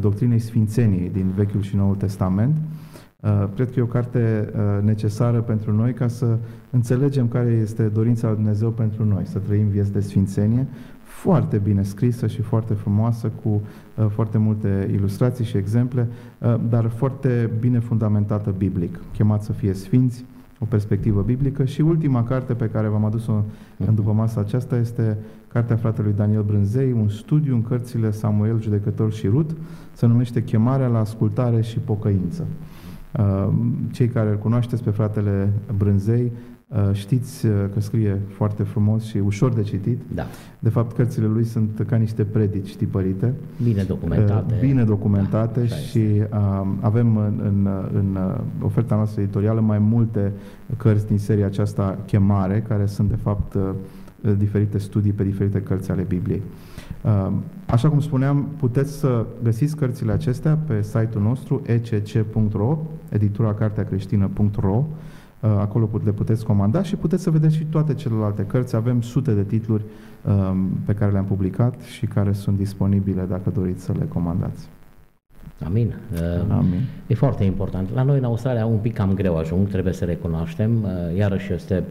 doctrinei sfințeniei din Vechiul și Noul Testament. Cred că e o carte necesară pentru noi ca să înțelegem care este dorința lui Dumnezeu pentru noi, să trăim vieți de sfințenie, foarte bine scrisă și foarte frumoasă, cu foarte multe ilustrații și exemple, dar foarte bine fundamentată biblic. Chemați să fie sfinți, o perspectivă biblică. Și ultima carte pe care v-am adus-o în după masa aceasta este cartea fratelui Daniel Brânzei, un studiu în cărțile Samuel, Judecător și Rut, se numește Chemarea la ascultare și pocăință. Cei care îl cunoașteți pe fratele Brânzei știți că scrie foarte frumos și ușor de citit. Da. De fapt, cărțile lui sunt ca niște predici tipărite. Bine documentate. Bine documentate, și avem în oferta noastră editorială mai multe cărți din seria aceasta Chemare, care sunt de fapt diferite studii pe diferite cărți ale Bibliei. Așa cum spuneam, puteți să găsiți cărțile acestea pe site-ul nostru ecc.ro, editura carteacreștină.ro. Acolo le puteți comanda și puteți să vedeți și toate celelalte cărți. Avem sute de titluri pe care le-am publicat și care sunt disponibile dacă doriți să le comandați. Amin. Amin. E foarte important. La noi în Australia un pic cam greu ajung, trebuie să recunoaștem. Iarăși este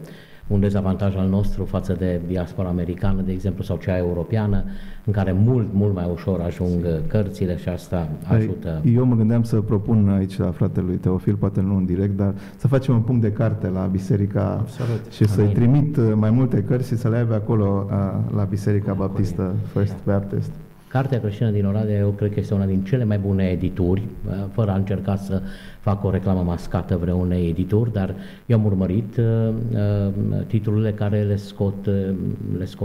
un dezavantaj al nostru față de diaspora americană, de exemplu, sau cea europeană, în care mult mai ușor ajung cărțile și asta ajută. Eu mă gândeam să propun aici la fratelui Teofil, poate nu în direct, dar să facem un punct de carte la biserica. Absolut. Și să-i trimit mai multe cărți și să le aibă acolo la Biserica Baptistă, First Baptist. Cartea Creștină din Oradea, eu cred că este una din cele mai bune edituri, fără a încerca să fac o reclamă mascată vreunei edituri, dar eu am urmărit titlurile care le scot,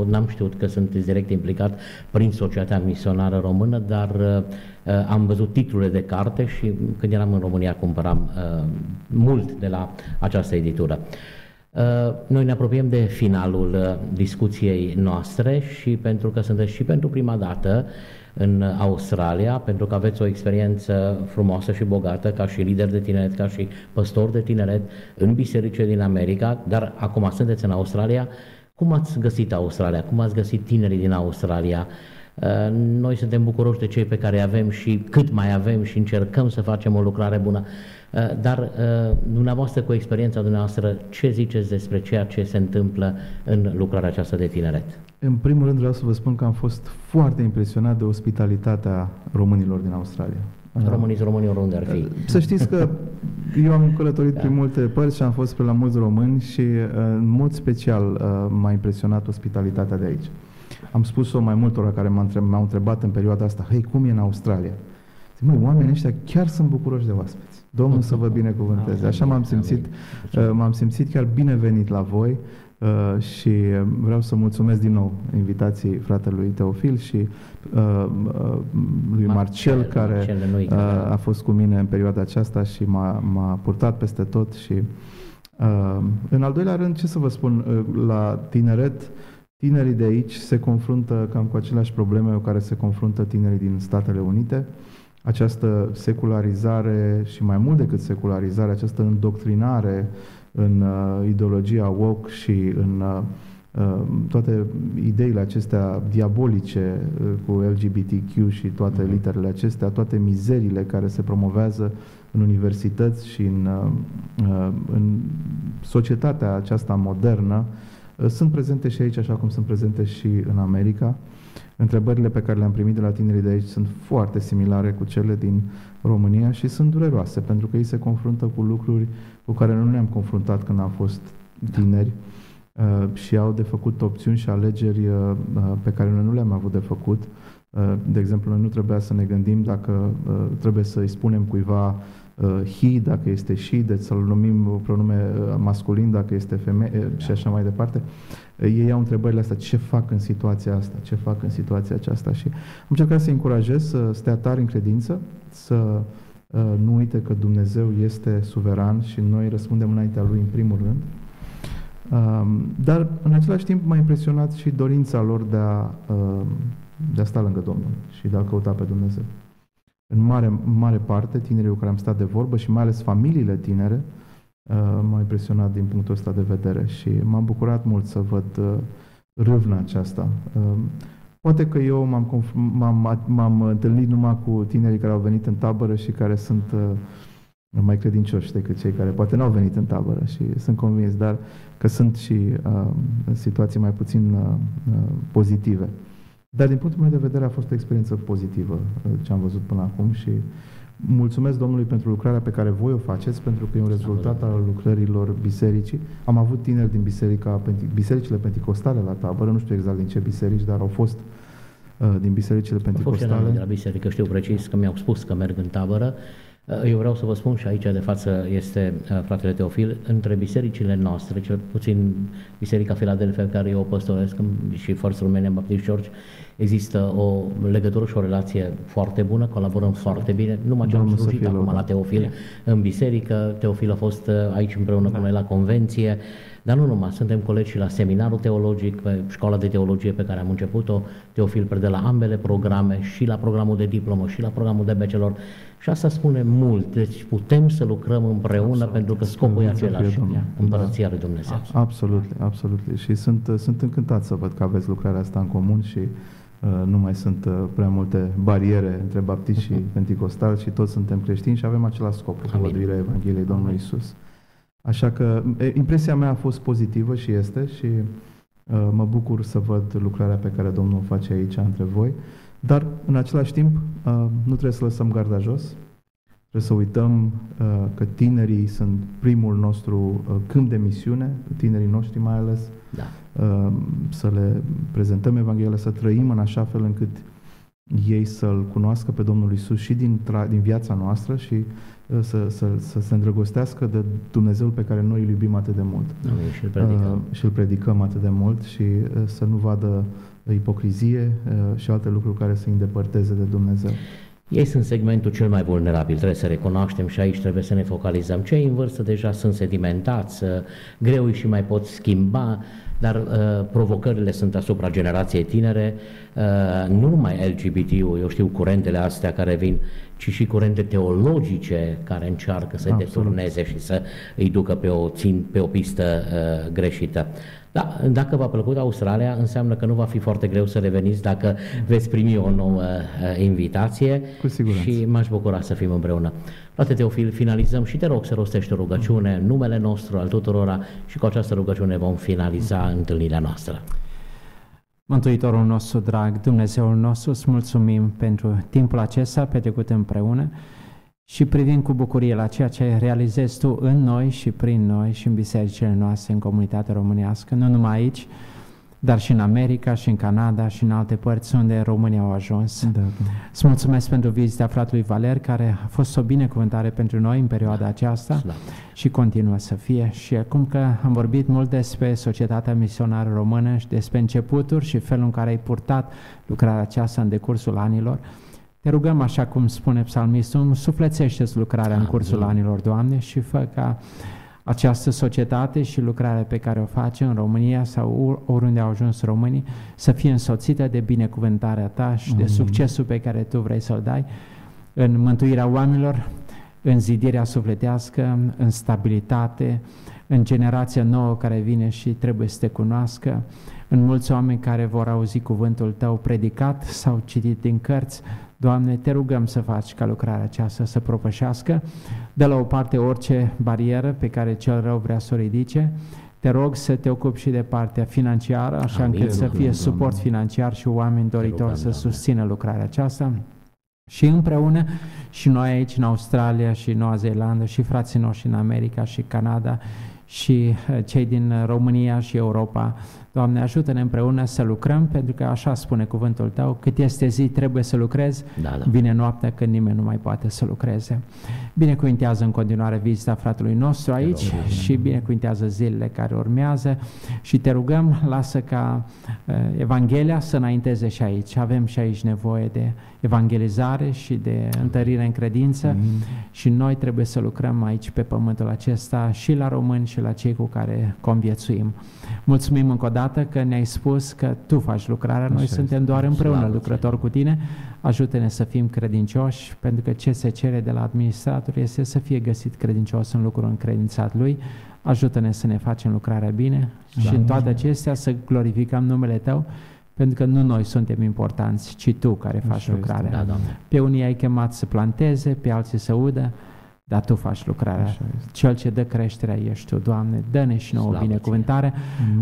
n-am știut că sunt direct implicat prin Societatea Misionară Română, dar am văzut titlurile de carte și când eram în România cumpăram mult de la această editură. Noi ne apropiem de finalul discuției noastre și pentru că sunteți și pentru prima dată în Australia, pentru că aveți o experiență frumoasă și bogată ca și lider de tineret, ca și păstor de tineret în biserice din America, dar acum sunteți în Australia. Cum ați găsit Australia? Cum ați găsit tinerii din Australia? Noi suntem bucuroși de cei pe care avem și cât mai avem și încercăm să facem o lucrare bună. Dar dumneavoastră, cu experiența dumneavoastră, ce ziceți despre ceea ce se întâmplă în lucrarea aceasta de tineret? În primul rând vreau să vă spun că am fost foarte impresionat de ospitalitatea românilor din Australia. Românii, românii oriunde ar fi. Să știți că eu am călătorit prin multe părți și am fost pe la mulți români și în mod special m-a impresionat ospitalitatea de aici. Am spus-o mai multora care m-au întrebat în perioada asta, hei, cum e în Australia? Zic, măi, oamenii ăștia chiar sunt bucuroși de oaspeți. Domnul să vă binecuvânteze. Așa m-am simțit chiar binevenit la voi și vreau să mulțumesc din nou invitației fratelui Teofil și lui Marcel, care a fost cu mine în perioada aceasta și m-a purtat peste tot. Și în al doilea rând, ce să vă spun, la tineret, tinerii de aici se confruntă cam cu aceleași probleme cu care se confruntă tinerii din Statele Unite. Această secularizare și mai mult decât secularizare, această îndoctrinare în ideologia woke și în toate ideile acestea diabolice cu LGBTQ și toate literele acestea, toate mizeriile care se promovează în universități și în societatea aceasta modernă, sunt prezente și aici, așa cum sunt prezente și în America. Întrebările pe care le-am primit de la tinerii de aici sunt foarte similare cu cele din România și sunt dureroase, pentru că ei se confruntă cu lucruri cu care nu ne-am confruntat când am fost tineri și au de făcut opțiuni și alegeri pe care noi nu le-am avut de făcut. De exemplu, noi nu trebuia să ne gândim dacă trebuie să îi spunem cuiva he, dacă este she, deci să-l numim pronume masculin, dacă este femeie și așa mai departe. Ei au întrebările astea, ce fac în situația asta, ce fac în situația aceasta, și am încercat să-i încurajez să stea tari în credință, să nu uite că Dumnezeu este suveran și noi răspundem înaintea Lui în primul rând. Dar în același timp m-a impresionat și dorința lor de a sta lângă Domnul și de a căuta pe Dumnezeu. În mare parte, tinerii cu care am stat de vorbă și mai ales familiile tinere m-au impresionat din punctul ăsta de vedere și m-am bucurat mult să văd râvna aceasta. Poate că eu m-am întâlnit numai cu tinerii care au venit în tabără și care sunt mai credincioși decât cei care poate n-au venit în tabără, și sunt convins, dar că sunt și situații mai puțin pozitive. Dar din punctul meu de vedere a fost o experiență pozitivă ce am văzut până acum și mulțumesc Domnului pentru lucrarea pe care voi o faceți, pentru că e un rezultat al lucrărilor bisericii. Am avut tineri din bisericile penticostale la tabără, nu știu exact din ce biserici, dar au fost din bisericile penticostale. Au fost de la biserică, știu precis că mi-au spus că merg în tabără. Eu vreau să vă spun, și aici de față este fratele Teofil, între bisericile noastre, cel puțin Biserica Filadelfia, care eu o păstoresc, și First Romania Baptist Church, există o legătură și o relație foarte bună, colaborăm foarte bine, numai ce am slujit acum la Teofil în biserică. Teofil a fost aici împreună cu noi la convenție, dar nu numai, suntem colegi și la seminarul teologic, pe școala de teologie pe care am început-o. Teofil predă la ambele programe, și la programul de diplomă, și la programul de bachelor, și asta spune mult. Deci putem să lucrăm împreună, absolut, pentru că scopul e același, împărăția lui Dumnezeu. Absolut, absolut. Și sunt încântat să văd că aveți lucrarea asta în comun și nu mai sunt prea multe bariere între baptiști și penticostali, și toți suntem creștini și avem același scop, văduirea Evangheliei Domnului Iisus. Așa că impresia mea a fost pozitivă și este, și mă bucur să văd lucrarea pe care Domnul o face aici între voi, dar în același timp nu trebuie să lăsăm garda jos, trebuie să uităm că tinerii sunt primul nostru câmp de misiune, tinerii noștri mai ales, da. Să le prezentăm Evanghelia, să trăim în așa fel încât ei să-L cunoască pe Domnul Iisus și din viața noastră, și să se îndrăgostească de Dumnezeul pe care noi îl iubim atât de mult și îl predicăm. Atât de mult, și să nu vadă ipocrizie și alte lucruri care să îi îndepărteze de Dumnezeu. Ei sunt segmentul cel mai vulnerabil, trebuie să recunoaștem, și aici trebuie să ne focalizăm. Cei în vârstă deja sunt sedimentați, greu îi și mai pot schimba, dar provocările sunt asupra generației tinere, nu numai LGBT-ul, eu știu, curentele astea care vin, ci și curente teologice care încearcă să-i deturneze și să îi ducă pe o pistă greșită. Da, dacă v-a plăcut Australia, înseamnă că nu va fi foarte greu să reveniți dacă veți primi o nouă invitație. Cu siguranță. Și m-aș bucura să fim împreună. Frate Teofil, finalizăm și te rog să rostești o rugăciune, numele nostru, al tuturora, și cu această rugăciune vom finaliza întâlnirea noastră. Mântuitorul nostru drag, Dumnezeul nostru, îți mulțumim pentru timpul acesta petrecut împreună și privind cu bucurie la ceea ce realizezi Tu în noi și prin noi și în bisericile noastre, în comunitatea românească, nu numai aici, dar și în America, și în Canada, și în alte părți unde România au ajuns. Da, da. Îți mulțumesc pentru vizita fratelui Valer, care a fost o binecuvântare pentru noi în perioada aceasta, da, și continuă să fie. Și acum că am vorbit mult despre Societatea Misionară Română și despre începuturi și felul în care ai purtat lucrarea aceasta în decursul anilor, Te rugăm, așa cum spune psalmistul, sufletește-ți lucrarea în cursul anilor, Doamne, și fă ca această societate și lucrarea pe care o face în România sau oriunde au ajuns românii să fie însoțită de binecuvântarea Ta și de succesul pe care Tu vrei să-l dai în mântuirea oamenilor, în zidirea sufletească, în stabilitate, în generația nouă care vine și trebuie să Te cunoască, în mulți oameni care vor auzi cuvântul Tău predicat sau citit din cărți. Doamne, Te rugăm să faci ca lucrarea aceasta să propășească, de la o parte orice barieră pe care cel rău vrea să o ridice. Te rog să Te ocupi și de partea financiară, așa încât să fie suport financiar și oameni doritori să susțină lucrarea aceasta. Și împreună, și noi aici în Australia și Noua Zeelandă, și frații noștri în America și Canada, și cei din România și Europa, Doamne, ajută-ne împreună să lucrăm, pentru că așa spune cuvântul Tău, cât este zi trebuie să lucrezi, vine noaptea când nimeni nu mai poate să lucreze. Binecuvintează în continuare vizita fratelui nostru aici și binecuvintează zilele care urmează și Te rugăm, lasă ca Evanghelia să înainteze și aici. Avem și aici nevoie de evangelizare și de întărire în credință și noi trebuie să lucrăm aici pe pământul acesta și la români și la cei cu care conviețuim. Mulțumim încă o dată că ne-ai spus că Tu faci lucrarea, noi suntem doar împreună lucrători cu Tine. Ajută-ne să fim credincioși, pentru că ce se cere de la administrator este să fie găsit credincios în lucrul încredințat lui. Ajută-ne să ne facem lucrarea bine și în toate acestea să glorificăm numele Tău, pentru că nu noi suntem importanți, ci Tu care faci lucrarea. Pe unii ai chemat să planteze, pe alții să udă, dar Tu faci lucrarea. Cel ce dă creșterea ești Tu, Doamne. Dă-ne și nouă binecuvântare.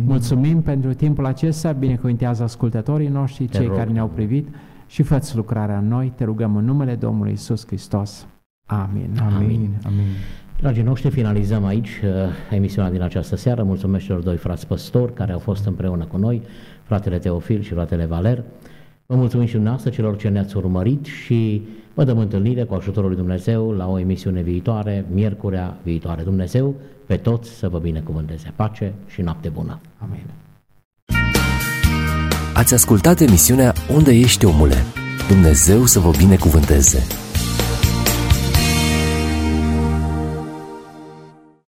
Mulțumim pentru timpul acesta. Binecuvântează ascultătorii noștri, cei care ne-au privit, și fă-ți lucrarea în noi. Te rugăm în numele Domnului Iisus Hristos. Amin. Amin. Dragii noștri, finalizăm aici emisiunea din această seară. Mulțumesc celor doi frați păstori care au fost împreună cu noi, fratele Teofil și fratele Valer. Vă mulțumim și dumneavoastră, celor ce ne-ați urmărit, și vă dăm întâlnire cu ajutorul lui Dumnezeu la o emisiune viitoare, miercurea viitoare. Dumnezeu pe toți să vă binecuvânteze. Pace și noapte bună. Amen. Ați ascultat emisiunea Unde Ești Omule? Dumnezeu să vă binecuvânteze.